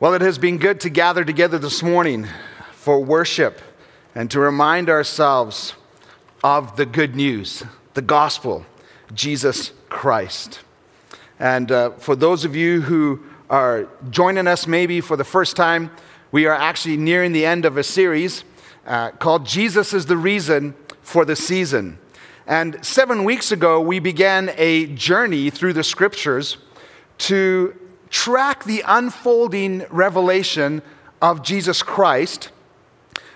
Well, it has been good to gather together this morning for worship and to remind ourselves of the good news, the gospel, Jesus Christ. And for those of you who are joining us maybe for the first time, we are actually nearing the end of a series called Jesus is the Reason for the Season. And 7 weeks ago, we began a journey through the scriptures to track the unfolding revelation of Jesus Christ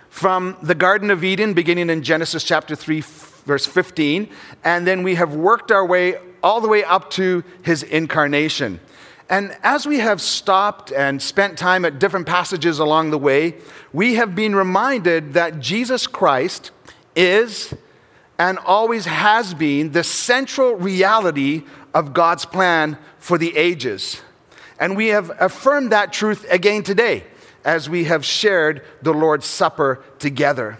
from the Garden of Eden, beginning in Genesis chapter 3, verse 15, and then we have worked our way all the way up to his incarnation. And as we have stopped and spent time at different passages along the way, we have been reminded that Jesus Christ is and always has been the central reality of God's plan for the ages. And we have affirmed that truth again today as we have shared the Lord's Supper together.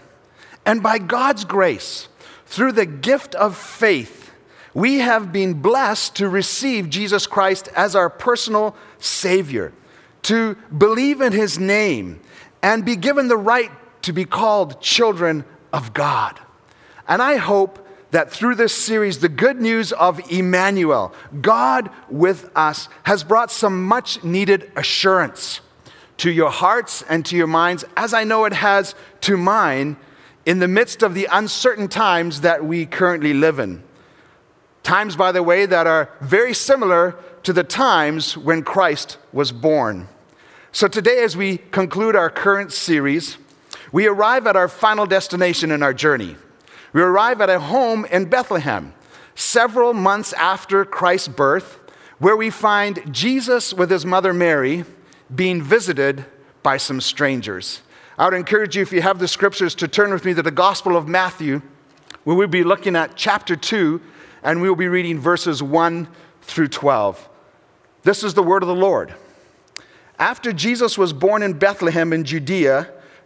And by God's grace, through the gift of faith, we have been blessed to receive Jesus Christ as our personal Savior, to believe in his name, and be given the right to be called children of God. And I hope that through this series, the good news of Emmanuel, God with us, has brought some much needed assurance to your hearts and to your minds, as I know it has to mine, in the midst of the uncertain times that we currently live in. Times, by the way, that are very similar to the times when Christ was born. So today, as we conclude our current series, we arrive at our final destination in our journey. We arrive at a home in Bethlehem, several months after Christ's birth, where we find Jesus with his mother Mary being visited by some strangers. I would encourage you, if you have the scriptures, to turn with me to the Gospel of Matthew, where we'll be looking at chapter 2, and we'll be reading verses 1 through 12. This is the word of the Lord. After Jesus was born in Bethlehem in Judea,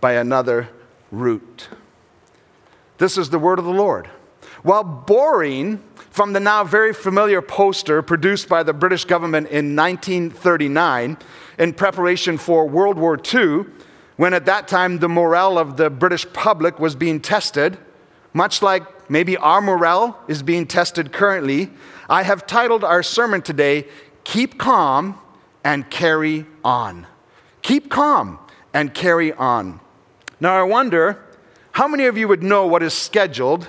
by another route. This is the word of the Lord. While borrowing from the now very familiar poster produced by the British government in 1939 in preparation for World War II, when at that time the morale of the British public was being tested, much like maybe our morale is being tested currently, I have titled our sermon today, "Keep Calm and Carry On." Keep calm and carry on. Now, I wonder how many of you would know what is scheduled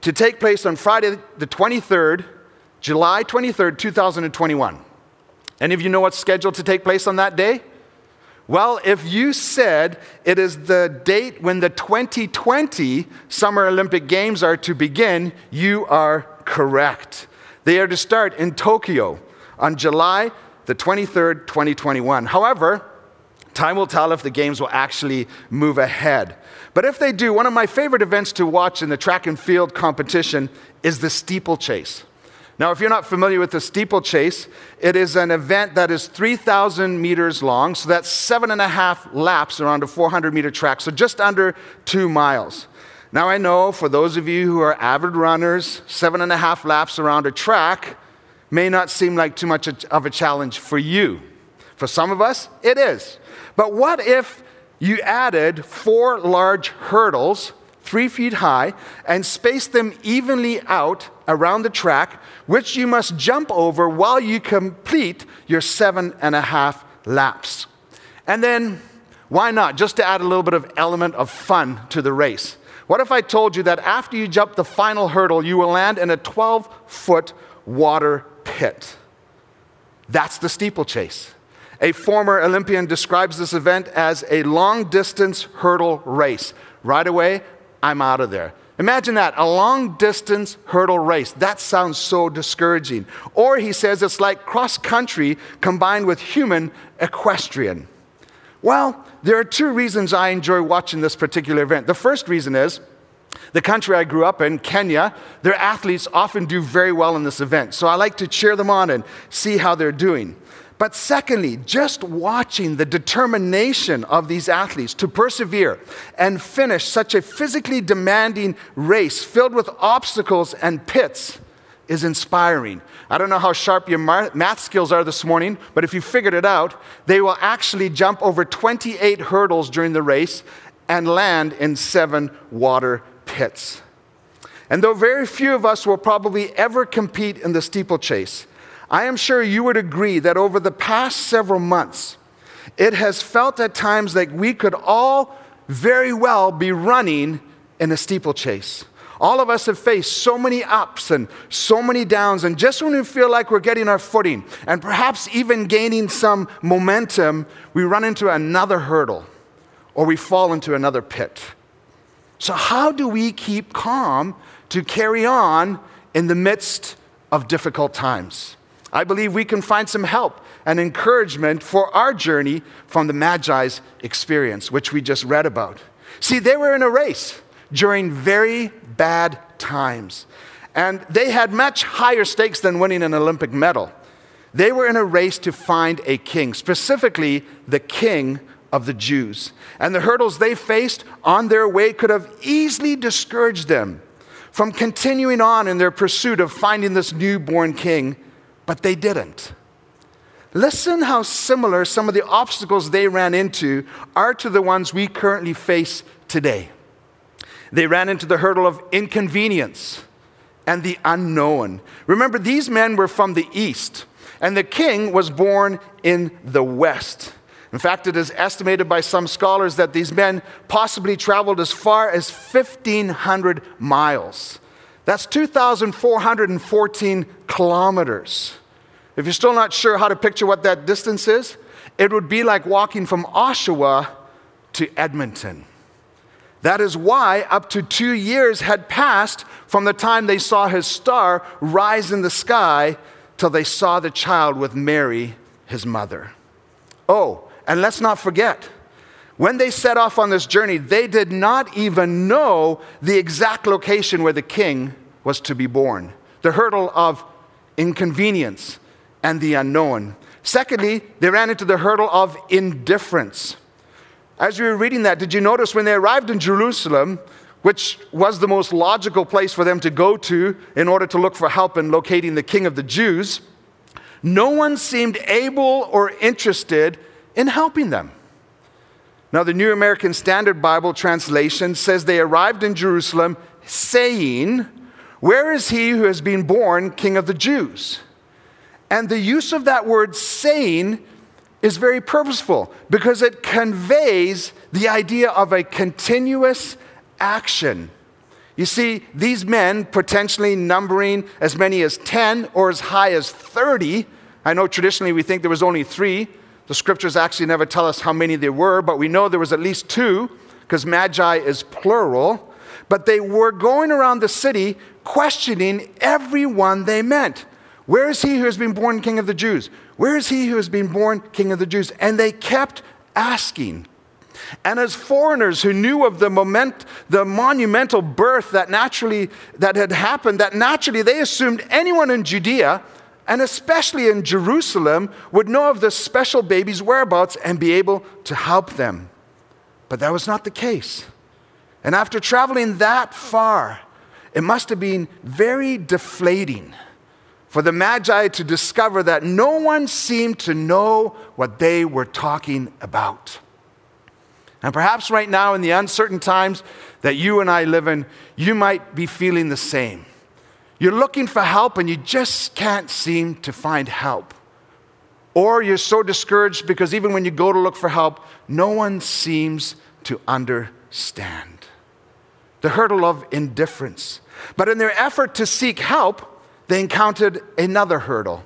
to take place on Friday the 23rd, July 23rd, 2021. Any of you know what's scheduled to take place on that day? Well, if you said it is the date when the 2020 Summer Olympic Games are to begin, you are correct. They are to start in Tokyo on July the 23rd, 2021. However, time will tell if the games will actually move ahead. But if they do, one of my favorite events to watch in the track and field competition is the steeplechase. Now, if you're not familiar with the steeplechase, it is an event that is 3,000 meters long, so that's 7.5 laps around a 400-meter track, so just under 2 miles. Now, I know for those of you who are avid runners, 7.5 laps around a track may not seem like too much of a challenge for you. For some of us, it is. But what if you added 4 large hurdles, 3 feet high, and spaced them evenly out around the track, which you must jump over while you complete your 7.5 laps? And then, why not? Just to add a little bit of element of fun to the race. What if I told you that after you jump the final hurdle, you will land in a 12-foot water pit? That's the steeplechase. A former Olympian describes this event as a long-distance hurdle race. Right away, I'm out of there. Imagine that, a long-distance hurdle race. That sounds so discouraging. Or he says it's like cross-country combined with human equestrian. Well, there are 2 reasons I enjoy watching this particular event. The first reason is, the country I grew up in, Kenya, their athletes often do very well in this event. So I like to cheer them on and see how they're doing. But secondly, just watching the determination of these athletes to persevere and finish such a physically demanding race filled with obstacles and pits is inspiring. I don't know how sharp your math skills are this morning, but if you figured it out, they will actually jump over 28 hurdles during the race and land in 7 water pits. And though very few of us will probably ever compete in the steeplechase, I am sure you would agree that over the past several months, it has felt at times like we could all very well be running in a steeplechase. All of us have faced so many ups and so many downs, and just when we feel like we're getting our footing and perhaps even gaining some momentum, we run into another hurdle or we fall into another pit. So how do we keep calm to carry on in the midst of difficult times? I believe we can find some help and encouragement for our journey from the Magi's experience, which we just read about. See, they were in a race during very bad times, and they had much higher stakes than winning an Olympic medal. They were in a race to find a king, specifically the king of the Jews. And the hurdles they faced on their way could have easily discouraged them from continuing on in their pursuit of finding this newborn king, but they didn't. Listen how similar some of the obstacles they ran into are to the ones we currently face today. They ran into the hurdle of inconvenience and the unknown. Remember, these men were from the east, and the king was born in the west. In fact, it is estimated by some scholars that these men possibly traveled as far as 1,500 miles. That's 2,414 kilometers. If you're still not sure how to picture what that distance is, it would be like walking from Oshawa to Edmonton. That is why up to 2 years had passed from the time they saw his star rise in the sky till they saw the child with Mary, his mother. Oh, and let's not forget, when they set off on this journey, they did not even know the exact location where the king was to be born. The hurdle of inconvenience and the unknown. Secondly, they ran into the hurdle of indifference. As we were reading that, did you notice when they arrived in Jerusalem, which was the most logical place for them to go to in order to look for help in locating the king of the Jews, no one seemed able or interested in helping them. Now, the New American Standard Bible translation says they arrived in Jerusalem saying, "Where is he who has been born King of the Jews?" And the use of that word saying is very purposeful because it conveys the idea of a continuous action. You see, these men, potentially numbering as many as 10 or as high as 30, I know traditionally we think there was only 3. The scriptures actually never tell us how many there were, but we know there was at least 2 because Magi is plural. But they were going around the city questioning everyone they met. Where is he who has been born King of the Jews? Where is he who has been born King of the Jews? And they kept asking. and as foreigners who knew of the monumental birth that had happened, they assumed anyone in Judea, and especially in Jerusalem, would know of this special baby's whereabouts and be able to help them. But that was not the case. And after traveling that far, it must have been very deflating for the Magi to discover that no one seemed to know what they were talking about. And perhaps right now, in the uncertain times that you and I live in, you might be feeling the same. You're looking for help and you just can't seem to find help. Or you're so discouraged because even when you go to look for help, no one seems to understand. The hurdle of indifference. But in their effort to seek help, they encountered another hurdle.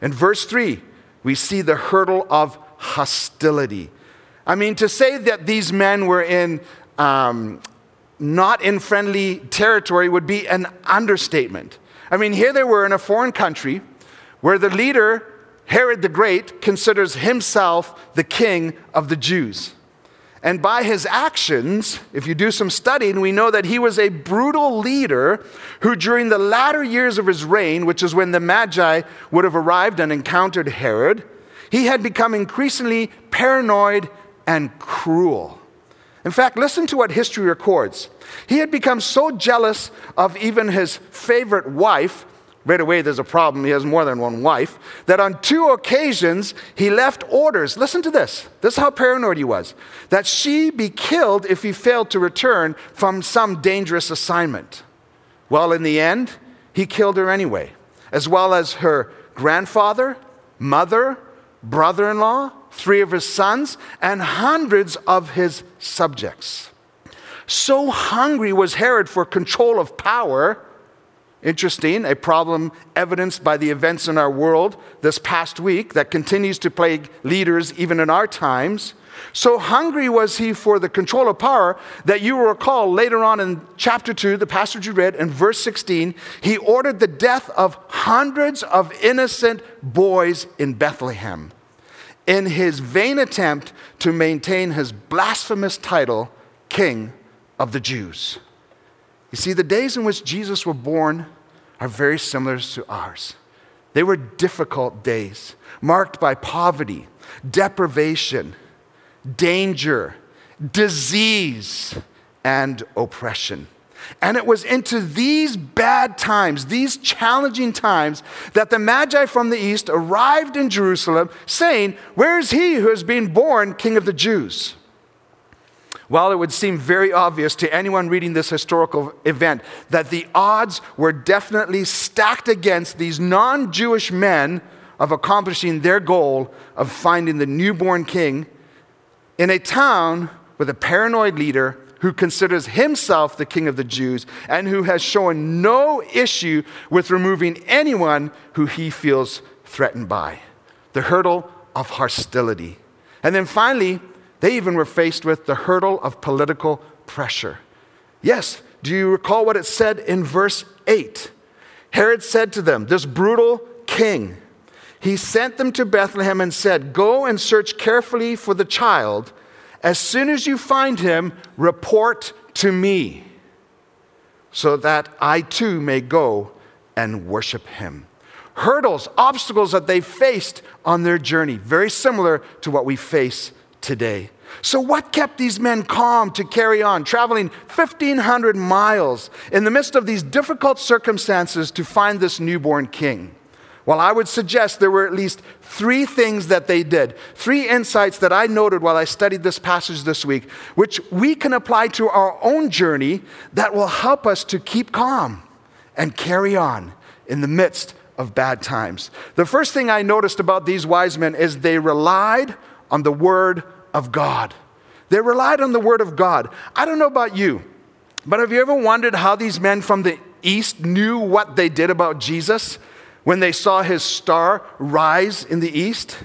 In verse 3, we see the hurdle of hostility. I mean, to say that these men were not in friendly territory would be an understatement. I mean, here they were in a foreign country where the leader, Herod the Great, considers himself the king of the Jews. And by his actions, if you do some studying, we know that he was a brutal leader who during the latter years of his reign, which is when the Magi would have arrived and encountered Herod, he had become increasingly paranoid and cruel. In fact, listen to what history records. He had become so jealous of even his favorite wife. Right away, there's a problem. He has more than one wife. That on two occasions, he left orders. Listen to this. This is how paranoid he was. That she be killed if he failed to return from some dangerous assignment. Well, in the end, he killed her anyway, as well as her grandfather, mother, brother-in-law, three of his sons, and hundreds of his subjects. So hungry was Herod for control of power. Interesting, a problem evidenced by the events in our world this past week that continues to plague leaders even in our times. So hungry was he for the control of power that you will recall later on in chapter 2, the passage you read, in verse 16, he ordered the death of hundreds of innocent boys in Bethlehem in his vain attempt to maintain his blasphemous title, King of the Jews. You see, the days in which Jesus was born are very similar to ours. They were difficult days, marked by poverty, deprivation, danger, disease, and oppression. And it was into these bad times, these challenging times, that the Magi from the east arrived in Jerusalem saying, "Where is he who has been born King of the Jews?" Well, it would seem very obvious to anyone reading this historical event that the odds were definitely stacked against these non-Jewish men of accomplishing their goal of finding the newborn king in a town with a paranoid leader who considers himself the king of the Jews and who has shown no issue with removing anyone who he feels threatened by. The hurdle of hostility. And then finally, they even were faced with the hurdle of political pressure. Yes, do you recall what it said in verse 8? Herod said to them, this brutal king, he sent them to Bethlehem and said, "Go and search carefully for the child. As soon as you find him, report to me so that I too may go and worship him." Hurdles, obstacles that they faced on their journey, very similar to what we face today. So what kept these men calm to carry on, traveling 1,500 miles in the midst of these difficult circumstances to find this newborn king? Well, I would suggest there were at least three things that they did, three insights that I noted while I studied this passage this week, which we can apply to our own journey that will help us to keep calm and carry on in the midst of bad times. The first thing I noticed about these wise men is they relied on the Word of God. They relied on the Word of God. I don't know about you, but have you ever wondered how these men from the East knew what they did about Jesus when they saw his star rise in the East?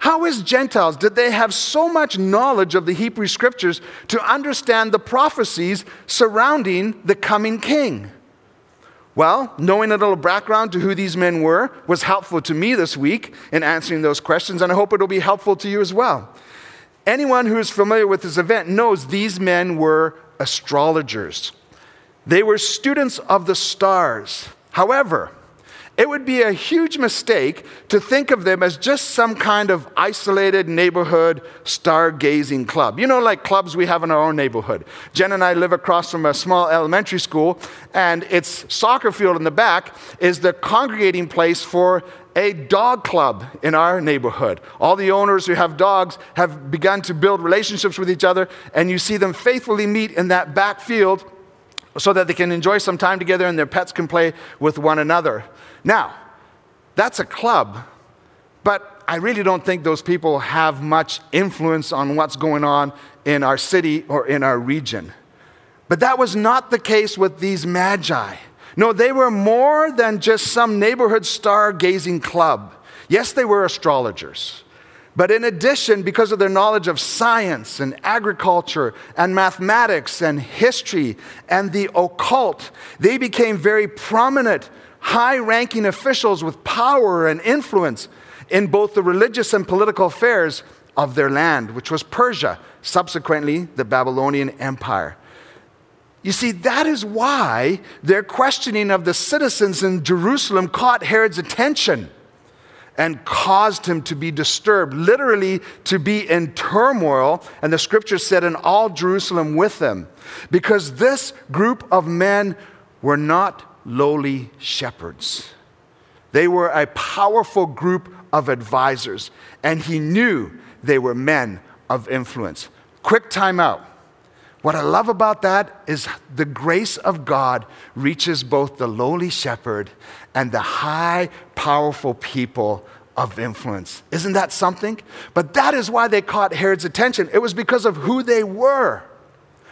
How, as Gentiles, did they have so much knowledge of the Hebrew Scriptures to understand the prophecies surrounding the coming king? Well, knowing a little background to who these men were was helpful to me this week in answering those questions, and I hope it'll be helpful to you as well. Anyone who is familiar with this event knows these men were astrologers. They were students of the stars. However, it would be a huge mistake to think of them as just some kind of isolated neighborhood stargazing club. You know, like clubs we have in our own neighborhood. Jen and I live across from a small elementary school, and its soccer field in the back is the congregating place for a dog club in our neighborhood. All the owners who have dogs have begun to build relationships with each other, and you see them faithfully meet in that back field so that they can enjoy some time together and their pets can play with one another. Now, that's a club, but I really don't think those people have much influence on what's going on in our city or in our region. But that was not the case with these Magi. No, they were more than just some neighborhood stargazing club. Yes, they were astrologers. But in addition, because of their knowledge of science and agriculture and mathematics and history and the occult, they became very prominent, high-ranking officials with power and influence in both the religious and political affairs of their land, which was Persia, subsequently the Babylonian Empire. You see, that is why their questioning of the citizens in Jerusalem caught Herod's attention and caused him to be disturbed, literally to be in turmoil, and the scripture said, in all Jerusalem with them, because this group of men were not lowly shepherds. They were a powerful group of advisors, and he knew they were men of influence. Quick time out. What I love about that is the grace of God reaches both the lowly shepherd and the high, powerful people of influence. Isn't that something? But that is why they caught Herod's attention. It was because of who they were.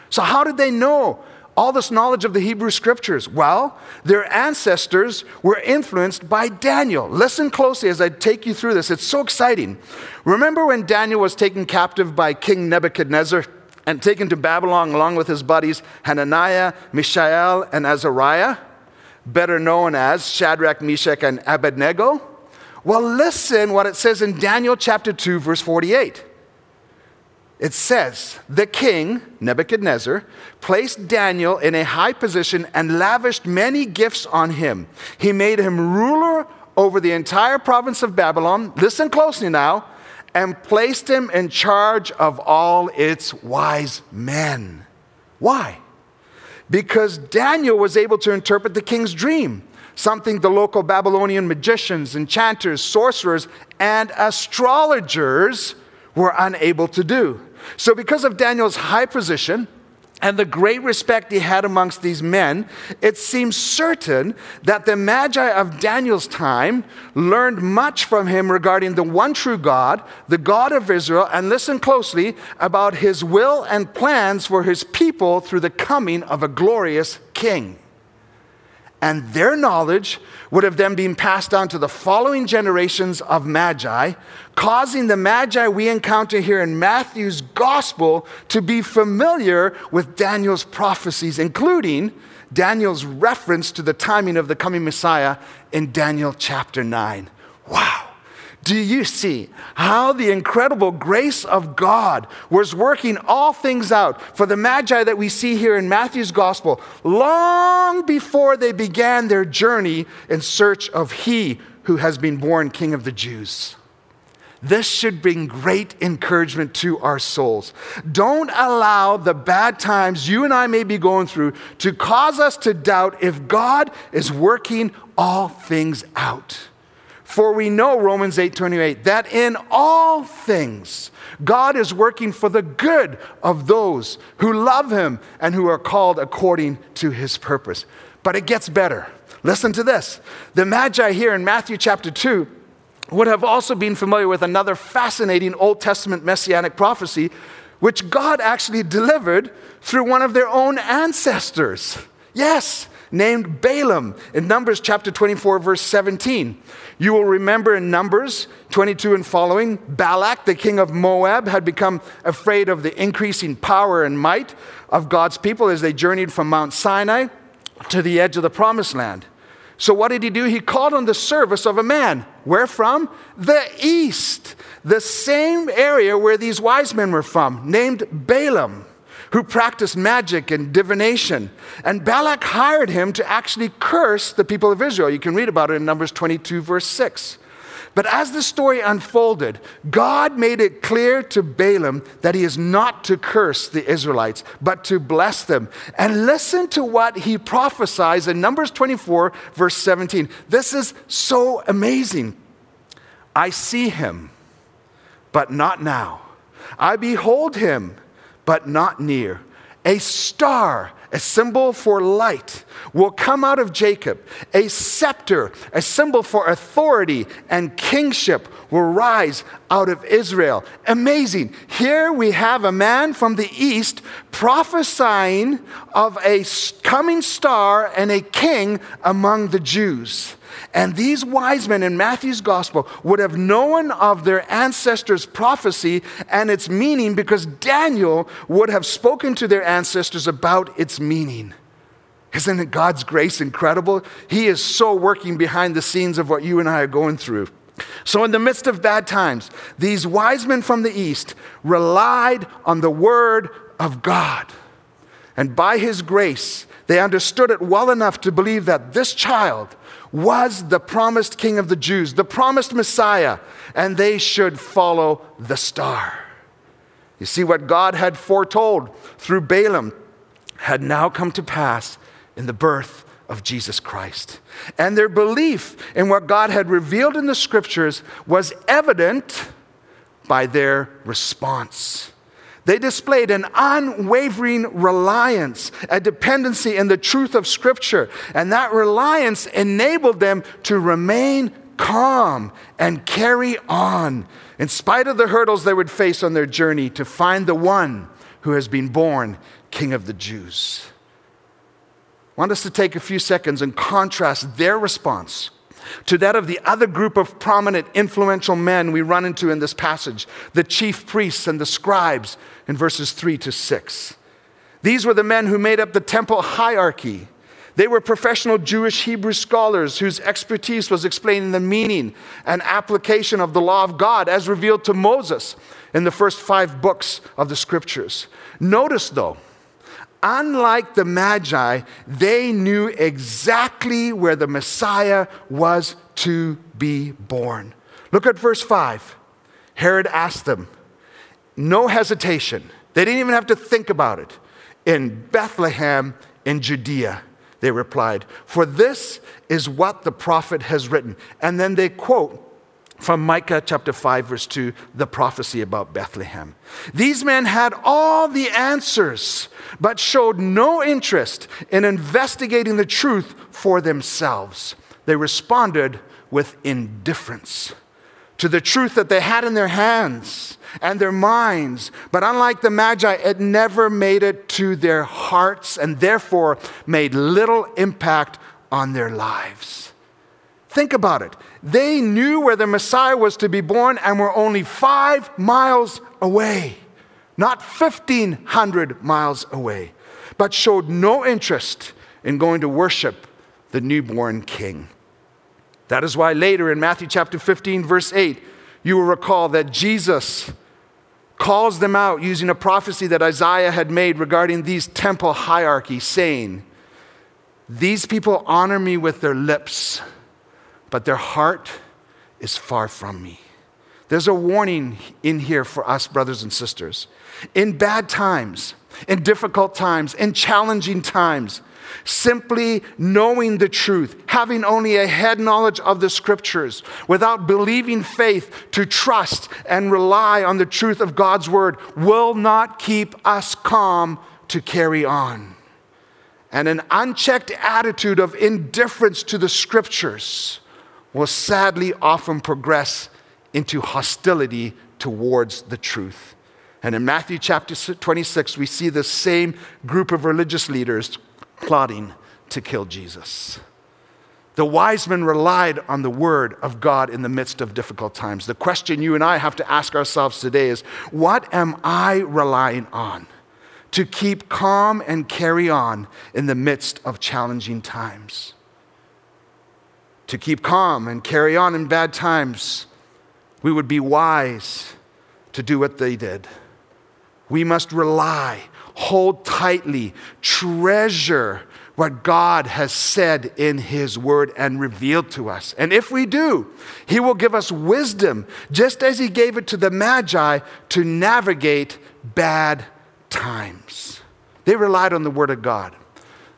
So how did they know all this knowledge of the Hebrew Scriptures? Well, their ancestors were influenced by Daniel. Listen closely as I take you through this. It's so exciting. Remember when Daniel was taken captive by King Nebuchadnezzar and taken to Babylon along with his buddies Hananiah, Mishael, and Azariah, better known as Shadrach, Meshach, and Abednego? Well, listen what it says in Daniel chapter 2, verse 48. It says, the king, Nebuchadnezzar, placed Daniel in a high position and lavished many gifts on him. He made him ruler over the entire province of Babylon. Listen closely now. And placed him in charge of all its wise men. Why? Because Daniel was able to interpret the king's dream, something the local Babylonian magicians, enchanters, sorcerers, and astrologers were unable to do. So because of Daniel's high position and the great respect he had amongst these men, it seems certain that the Magi of Daniel's time learned much from him regarding the one true God, the God of Israel, and listen closely, about his will and plans for his people through the coming of a glorious king. And their knowledge would have then been passed on to the following generations of Magi, causing the Magi we encounter here in Matthew's gospel to be familiar with Daniel's prophecies, including Daniel's reference to the timing of the coming Messiah in Daniel chapter 9. Wow. Do you see how the incredible grace of God was working all things out for the Magi that we see here in Matthew's gospel long before they began their journey in search of he who has been born King of the Jews? This should bring great encouragement to our souls. Don't allow the bad times you and I may be going through to cause us to doubt if God is working all things out. For we know, Romans 8:28, that in all things, God is working for the good of those who love him and who are called according to his purpose. But it gets better. Listen to this. The Magi here in Matthew chapter 2 would have also been familiar with another fascinating Old Testament messianic prophecy, which God actually delivered through one of their own ancestors. Yes, named Balaam in Numbers chapter 24, verse 17. You will remember in Numbers 22 and following, Balak, the king of Moab, had become afraid of the increasing power and might of God's people as they journeyed from Mount Sinai to the edge of the promised land. So what did he do? He called on the service of a man. Where from? The east. The same area where these wise men were from, named Balaam, who practiced magic and divination. And Balak hired him to actually curse the people of Israel. You can read about it in Numbers 22, verse 6. But as the story unfolded, God made it clear to Balaam that he is not to curse the Israelites, but to bless them. And listen to what he prophesies in Numbers 24, verse 17. This is so amazing. I see him, but not now. I behold him, but not near. A star, a symbol for light, will come out of Jacob. A scepter, a symbol for authority and kingship, will rise out of Israel. Amazing. Here we have a man from the east prophesying of a coming star and a king among the Jews. And these wise men in Matthew's gospel would have known of their ancestors' prophecy and its meaning because Daniel would have spoken to their ancestors about its meaning. Isn't God's grace incredible? He is so working behind the scenes of what you and I are going through. So in the midst of bad times, these wise men from the east relied on the word of God. And by his grace, they understood it well enough to believe that this child was the promised king of the Jews, the promised Messiah, and they should follow the star. You see, what God had foretold through Balaam had now come to pass in the birth of Jesus Christ. And their belief in what God had revealed in the scriptures was evident by their response. They displayed an unwavering reliance, a dependency in the truth of Scripture. And that reliance enabled them to remain calm and carry on, in spite of the hurdles they would face on their journey to find the one who has been born King of the Jews. I want us to take a few seconds and contrast their response to that of the other group of prominent, influential men we run into in this passage, the chief priests and the scribes in verses 3 to 6. These were the men who made up the temple hierarchy. They were professional Jewish Hebrew scholars whose expertise was explaining the meaning and application of the law of God as revealed to Moses in the first 5 books of the scriptures. Notice though, unlike the Magi, they knew exactly where the Messiah was to be born. Look at verse 5. Herod asked them, no hesitation. They didn't even have to think about it. In Bethlehem in Judea, they replied, for this is what the prophet has written. And then they quote from Micah chapter 5, verse 2, the prophecy about Bethlehem. These men had all the answers, but showed no interest in investigating the truth for themselves. They responded with indifference to the truth that they had in their hands and their minds. But unlike the Magi, it never made it to their hearts and therefore made little impact on their lives. Think about it. They knew where the Messiah was to be born and were only 5 miles away, not 1,500 miles away, but showed no interest in going to worship the newborn king. That is why later in Matthew chapter 15, verse 8, you will recall that Jesus calls them out using a prophecy that Isaiah had made regarding these temple hierarchy, saying, these people honor me with their lips, but their heart is far from me. There's a warning in here for us, brothers and sisters. In bad times, in difficult times, in challenging times, simply knowing the truth, having only a head knowledge of the scriptures, without believing faith to trust and rely on the truth of God's word, will not keep us calm to carry on. And an unchecked attitude of indifference to the scriptures will sadly often progress into hostility towards the truth. And in Matthew chapter 26, we see the same group of religious leaders plotting to kill Jesus. The wise men relied on the word of God in the midst of difficult times. The question you and I have to ask ourselves today is, what am I relying on to keep calm and carry on in the midst of challenging times? to keep calm and carry on in bad times, we would be wise to do what they did. We must rely, hold tightly, treasure what God has said in His Word and revealed to us. And if we do, He will give us wisdom, just as He gave it to the Magi to navigate bad times. They relied on the Word of God.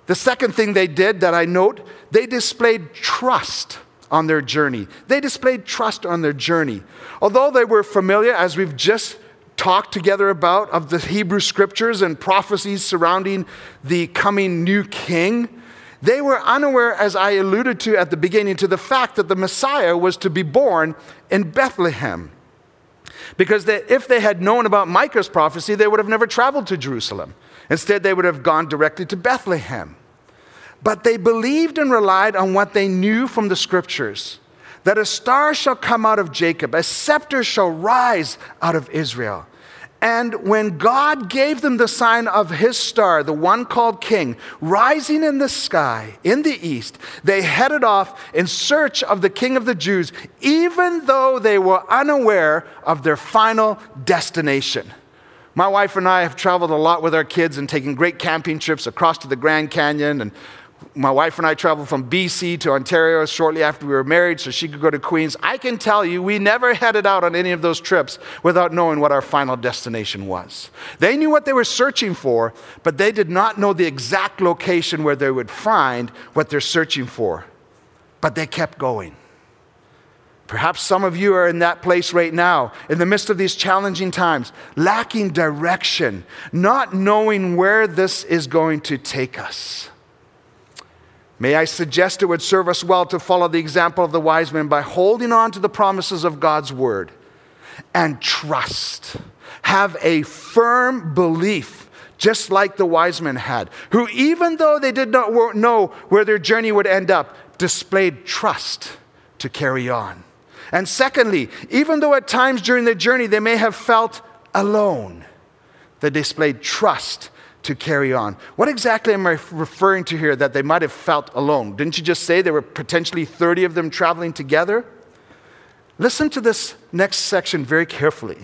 The second thing they did that I note, they displayed trust on their journey. Although they were familiar, as we've just talked together about, of the Hebrew scriptures and prophecies surrounding the coming new king, they were unaware, as I alluded to at the beginning, to the fact that the Messiah was to be born in Bethlehem. Because if they had known about Micah's prophecy, they would have never traveled to Jerusalem. Instead, they would have gone directly to Bethlehem. But they believed and relied on what they knew from the scriptures, that a star shall come out of Jacob, a scepter shall rise out of Israel. And when God gave them the sign of His star, the one called King, rising in the sky in the east, they headed off in search of the King of the Jews, even though they were unaware of their final destination. My wife and I have traveled a lot with our kids and taken great camping trips across to the Grand Canyon. And my wife and I traveled from BC to Ontario shortly after we were married so she could go to Queens. I can tell you, we never headed out on any of those trips without knowing what our final destination was. They knew what they were searching for, but they did not know the exact location where they would find what they're searching for. But they kept going. Perhaps some of you are in that place right now, in the midst of these challenging times, lacking direction, not knowing where this is going to take us. May I suggest it would serve us well to follow the example of the wise men by holding on to the promises of God's word and trust. Have a firm belief, just like the wise men had, who even though they did not know where their journey would end up, displayed trust to carry on. And secondly, even though at times during their journey they may have felt alone, they displayed trust to carry on. What exactly am I referring to here that they might have felt alone? Didn't you just say there were potentially 30 of them traveling together? Listen to this next section very carefully.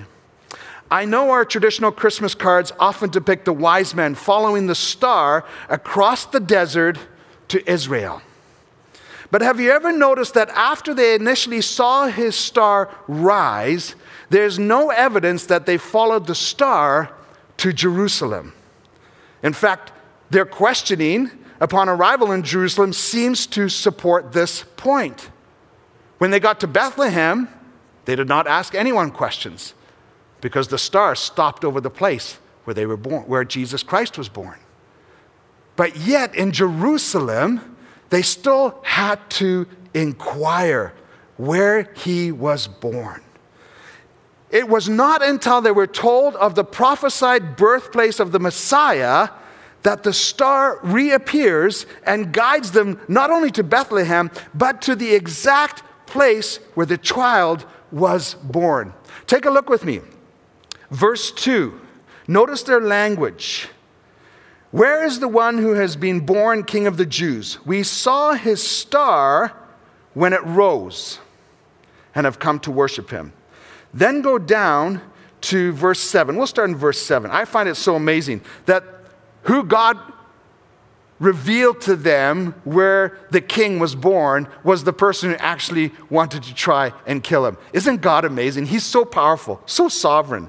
I know our traditional Christmas cards often depict the wise men following the star across the desert to Israel. But have you ever noticed that after they initially saw His star rise, there's no evidence that they followed the star to Jerusalem? In fact, their questioning upon arrival in Jerusalem seems to support this point. When they got to Bethlehem, they did not ask anyone questions because the star stopped over the place where they were born, where Jesus Christ was born. But yet in Jerusalem, they still had to inquire where He was born. It was not until they were told of the prophesied birthplace of the Messiah that the star reappears and guides them not only to Bethlehem, but to the exact place where the child was born. Take a look with me. Verse 2. Notice their language. Where is the one who has been born King of the Jews? We saw His star when it rose and have come to worship Him. Then go down to verse 7. We'll start in verse 7. I find it so amazing that who God revealed to them where the king was born was the person who actually wanted to try and kill Him. Isn't God amazing? He's so powerful, so sovereign.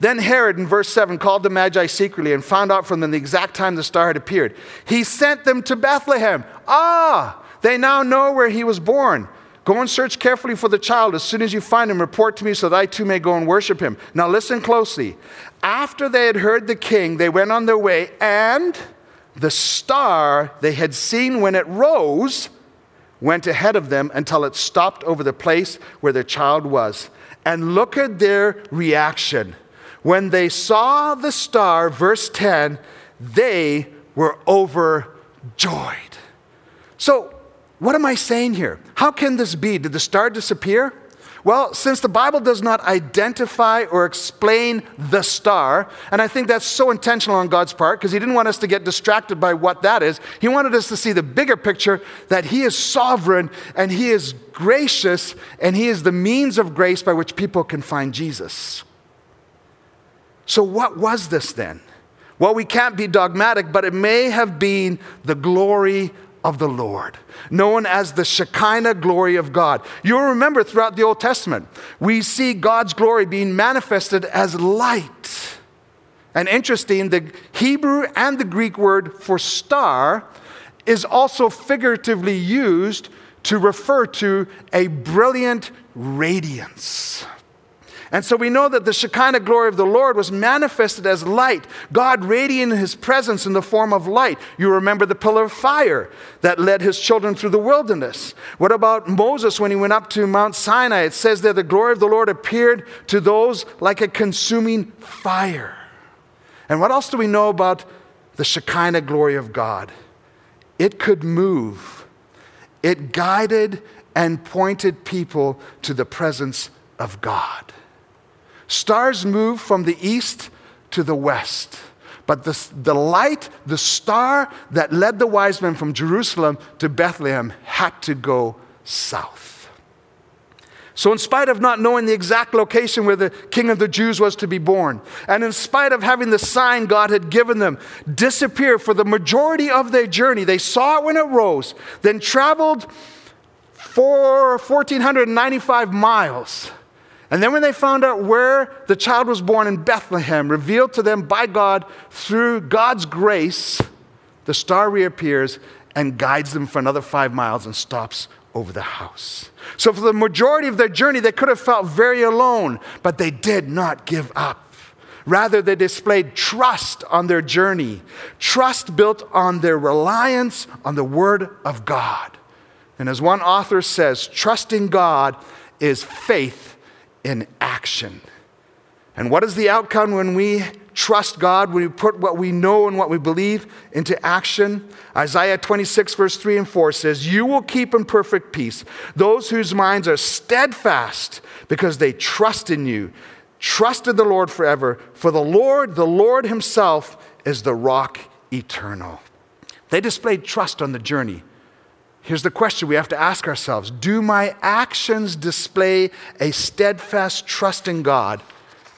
Then Herod, in verse 7, called the Magi secretly and found out from them the exact time the star had appeared. He sent them to Bethlehem. They now know where He was born. Go and search carefully for the child. As soon as you find Him, report to me so that I too may go and worship Him. Now listen closely. After they had heard the king, they went on their way, and the star they had seen when it rose went ahead of them until it stopped over the place where the child was. And look at their reaction. When they saw the star, verse 10, they were overjoyed. So, what am I saying here? How can this be? Did the star disappear? Well, since the Bible does not identify or explain the star, and I think that's so intentional on God's part because he didn't want us to get distracted by what that is. He wanted us to see the bigger picture that he is sovereign and he is gracious and he is the means of grace by which people can find Jesus. So what was this then? Well, we can't be dogmatic, but it may have been the glory of the Lord, known as the Shekinah glory of God. You'll remember throughout the Old Testament, we see God's glory being manifested as light. And interesting, the Hebrew and the Greek word for star is also figuratively used to refer to a brilliant radiance. And so we know that the Shekinah glory of the Lord was manifested as light, God radiating his presence in the form of light. You remember the pillar of fire that led his children through the wilderness. What about Moses when he went up to Mount Sinai? It says that the glory of the Lord appeared to those like a consuming fire. And what else do we know about the Shekinah glory of God? It could move. It guided and pointed people to the presence of God. Stars move from the east to the west. But the light, the star that led the wise men from Jerusalem to Bethlehem had to go south. So in spite of not knowing the exact location where the King of the Jews was to be born, and in spite of having the sign God had given them disappear for the majority of their journey, they saw it when it rose, then traveled for 1,495 miles. And then when they found out where the child was born in Bethlehem, revealed to them by God through God's grace, the star reappears and guides them for another 5 miles and stops over the house. So for the majority of their journey, they could have felt very alone, but they did not give up. Rather, they displayed trust on their journey, trust built on their reliance on the Word of God. And as one author says, trusting God is faith in action. And what is the outcome when we trust God, when we put what we know and what we believe into action? Isaiah 26 verse 3 and 4 says, "You will keep in perfect peace those whose minds are steadfast because they trust in you, trusted the Lord forever. For the Lord himself is the rock eternal." They displayed trust on the journey. Here's the question we have to ask ourselves. Do my actions display a steadfast trust in God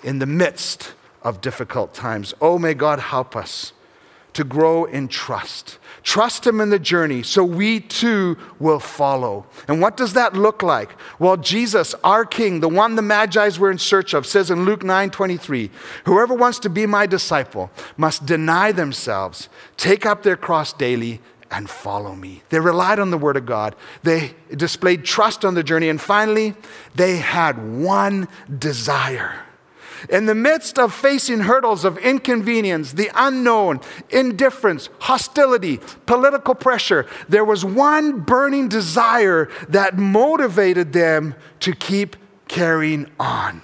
in the midst of difficult times? Oh, may God help us to grow in trust. Trust him in the journey so we too will follow. And what does that look like? Well, Jesus, our King, the one the Magi's were in search of, says in Luke 9:23, "Whoever wants to be my disciple must deny themselves, take up their cross daily, and follow me." They relied on the Word of God. They displayed trust on the journey. And finally, they had one desire. In the midst of facing hurdles of inconvenience, the unknown, indifference, hostility, political pressure, there was one burning desire that motivated them to keep carrying on.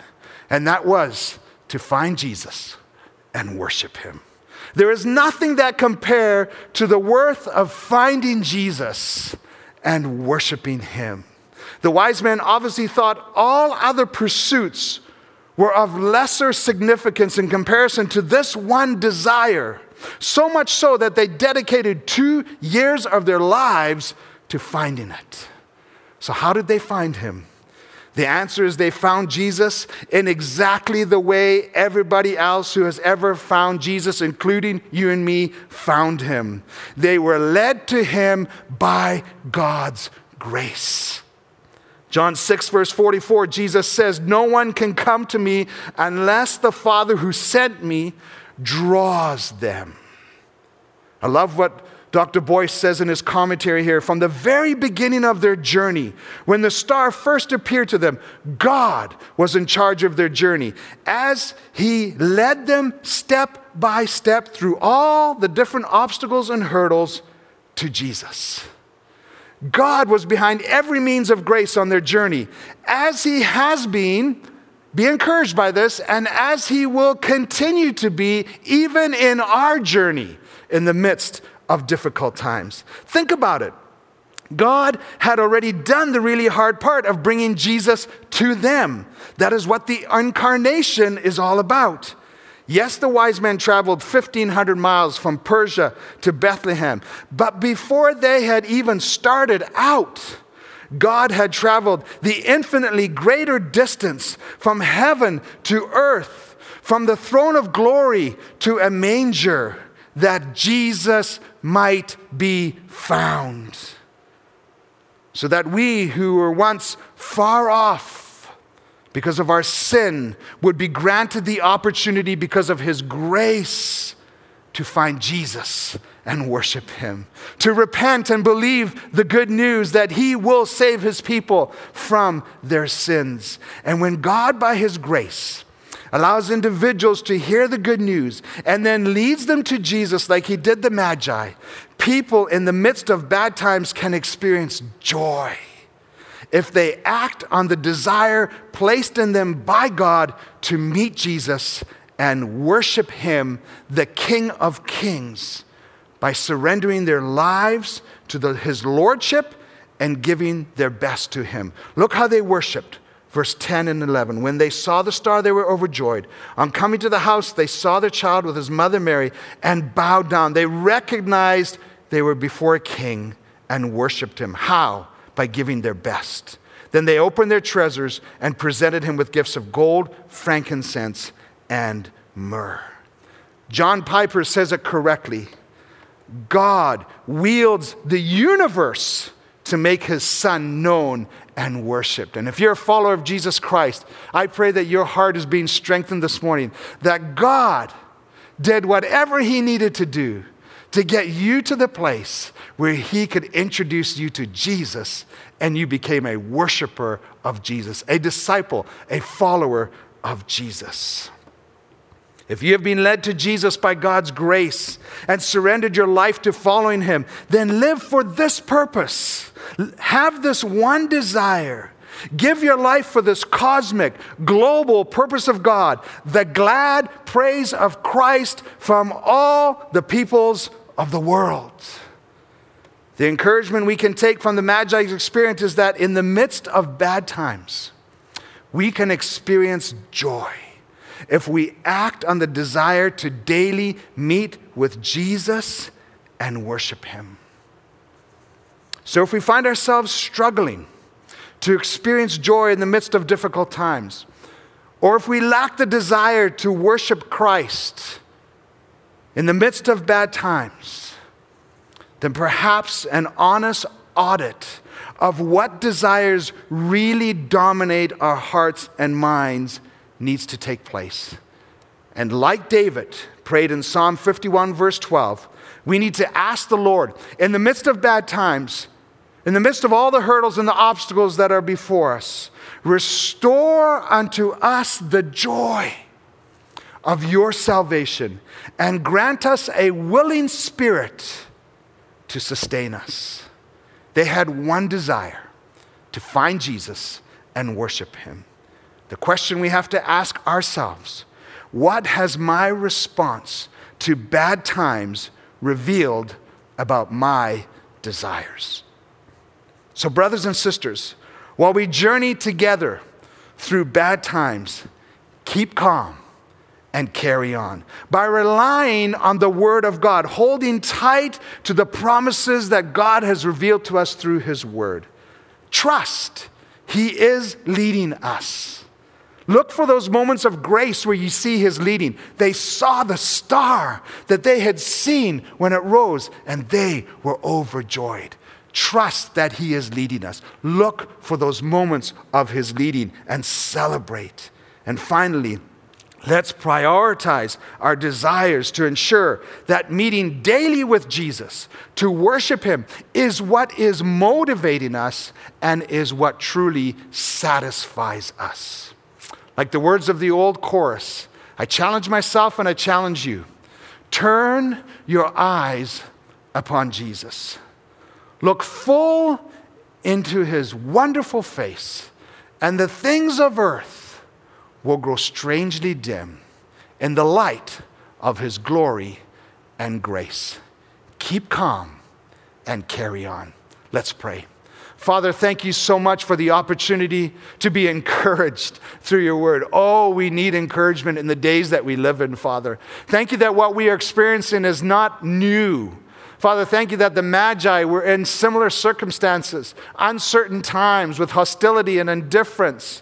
And that was to find Jesus and worship him. There is nothing that compares to the worth of finding Jesus and worshiping him. The wise men obviously thought all other pursuits were of lesser significance in comparison to this one desire, so much so that they dedicated 2 years of their lives to finding it. So how did they find him? The answer is they found Jesus in exactly the way everybody else who has ever found Jesus, including you and me, found him. They were led to him by God's grace. John 6 verse 44, Jesus says, "No one can come to me unless the Father who sent me draws them." I love what Dr. Boyce says in his commentary here, "From the very beginning of their journey, when the star first appeared to them, God was in charge of their journey. As he led them step by step through all the different obstacles and hurdles to Jesus. God was behind every means of grace on their journey. As he has been, be encouraged by this, and as he will continue to be, even in our journey in the midst of difficult times." Think about it. God had already done the really hard part of bringing Jesus to them. That is what the incarnation is all about. Yes, the wise men traveled 1,500 miles from Persia to Bethlehem, but before they had even started out, God had traveled the infinitely greater distance from heaven to earth, from the throne of glory to a manger, that Jesus might be found. So that we who were once far off because of our sin would be granted the opportunity because of his grace to find Jesus and worship him, to repent and believe the good news that he will save his people from their sins. And when God, by his grace, allows individuals to hear the good news and then leads them to Jesus like he did the Magi, people in the midst of bad times can experience joy if they act on the desire placed in them by God to meet Jesus and worship him, the King of Kings, by surrendering their lives to his lordship and giving their best to him. Look how they worshiped. Verse 10 and 11, when they saw the star, they were overjoyed. On coming to the house, they saw their child with his mother Mary and bowed down. They recognized they were before a king and worshiped him. How? By giving their best. Then they opened their treasures and presented him with gifts of gold, frankincense, and myrrh. John Piper says it correctly. God wields the universe to make his son known and worshiped. And if you're a follower of Jesus Christ, I pray that your heart is being strengthened this morning, that God did whatever he needed to do to get you to the place where he could introduce you to Jesus and you became a worshiper of Jesus, a disciple, a follower of Jesus. If you have been led to Jesus by God's grace and surrendered your life to following him, then live for this purpose. Have this one desire. Give your life for this cosmic, global purpose of God, the glad praise of Christ from all the peoples of the world. The encouragement we can take from the Magi's experience is that in the midst of bad times, we can experience joy if we act on the desire to daily meet with Jesus and worship him. So if we find ourselves struggling to experience joy in the midst of difficult times, or if we lack the desire to worship Christ in the midst of bad times, then perhaps an honest audit of what desires really dominate our hearts and minds needs to take place. And like David prayed in Psalm 51, verse 12, we need to ask the Lord in the midst of bad times, in the midst of all the hurdles and the obstacles that are before us, restore unto us the joy of your salvation and grant us a willing spirit to sustain us. They had one desire, to find Jesus and worship him. The question we have to ask ourselves, what has my response to bad times revealed about my desires? So brothers and sisters, while we journey together through bad times, keep calm and carry on by relying on the word of God, holding tight to the promises that God has revealed to us through his word. Trust, he is leading us. Look for those moments of grace where you see his leading. They saw the star that they had seen when it rose, and they were overjoyed. Trust that he is leading us. Look for those moments of his leading and celebrate. And finally, let's prioritize our desires to ensure that meeting daily with Jesus, to worship him, is what is motivating us and is what truly satisfies us. Like the words of the old chorus, I challenge myself and I challenge you. Turn your eyes upon Jesus. Look full into his wonderful face, and the things of earth will grow strangely dim in the light of his glory and grace. Keep calm and carry on. Let's pray. Father, thank you so much for the opportunity to be encouraged through your word. Oh, we need encouragement in the days that we live in, Father. Thank you that what we are experiencing is not new. Father, thank you that the Magi were in similar circumstances, uncertain times with hostility and indifference,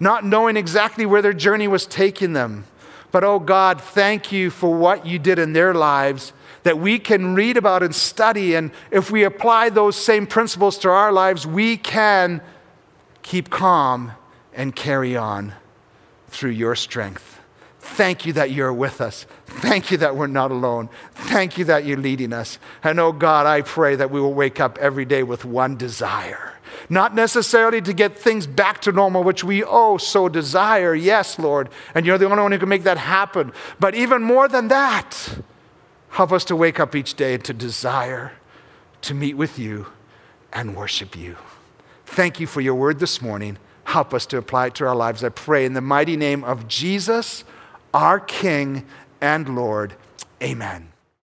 not knowing exactly where their journey was taking them. But oh God, thank you for what you did in their lives that we can read about and study. And if we apply those same principles to our lives, we can keep calm and carry on through your strength. Thank you that you're with us. Thank you that we're not alone. Thank you that you're leading us. And oh God, I pray that we will wake up every day with one desire. Not necessarily to get things back to normal, which we oh so desire. Yes, Lord. And you're the only one who can make that happen. But even more than that, help us to wake up each day and to desire to meet with you and worship you. Thank you for your word this morning. Help us to apply it to our lives, I pray, in the mighty name of Jesus, our King and Lord. Amen.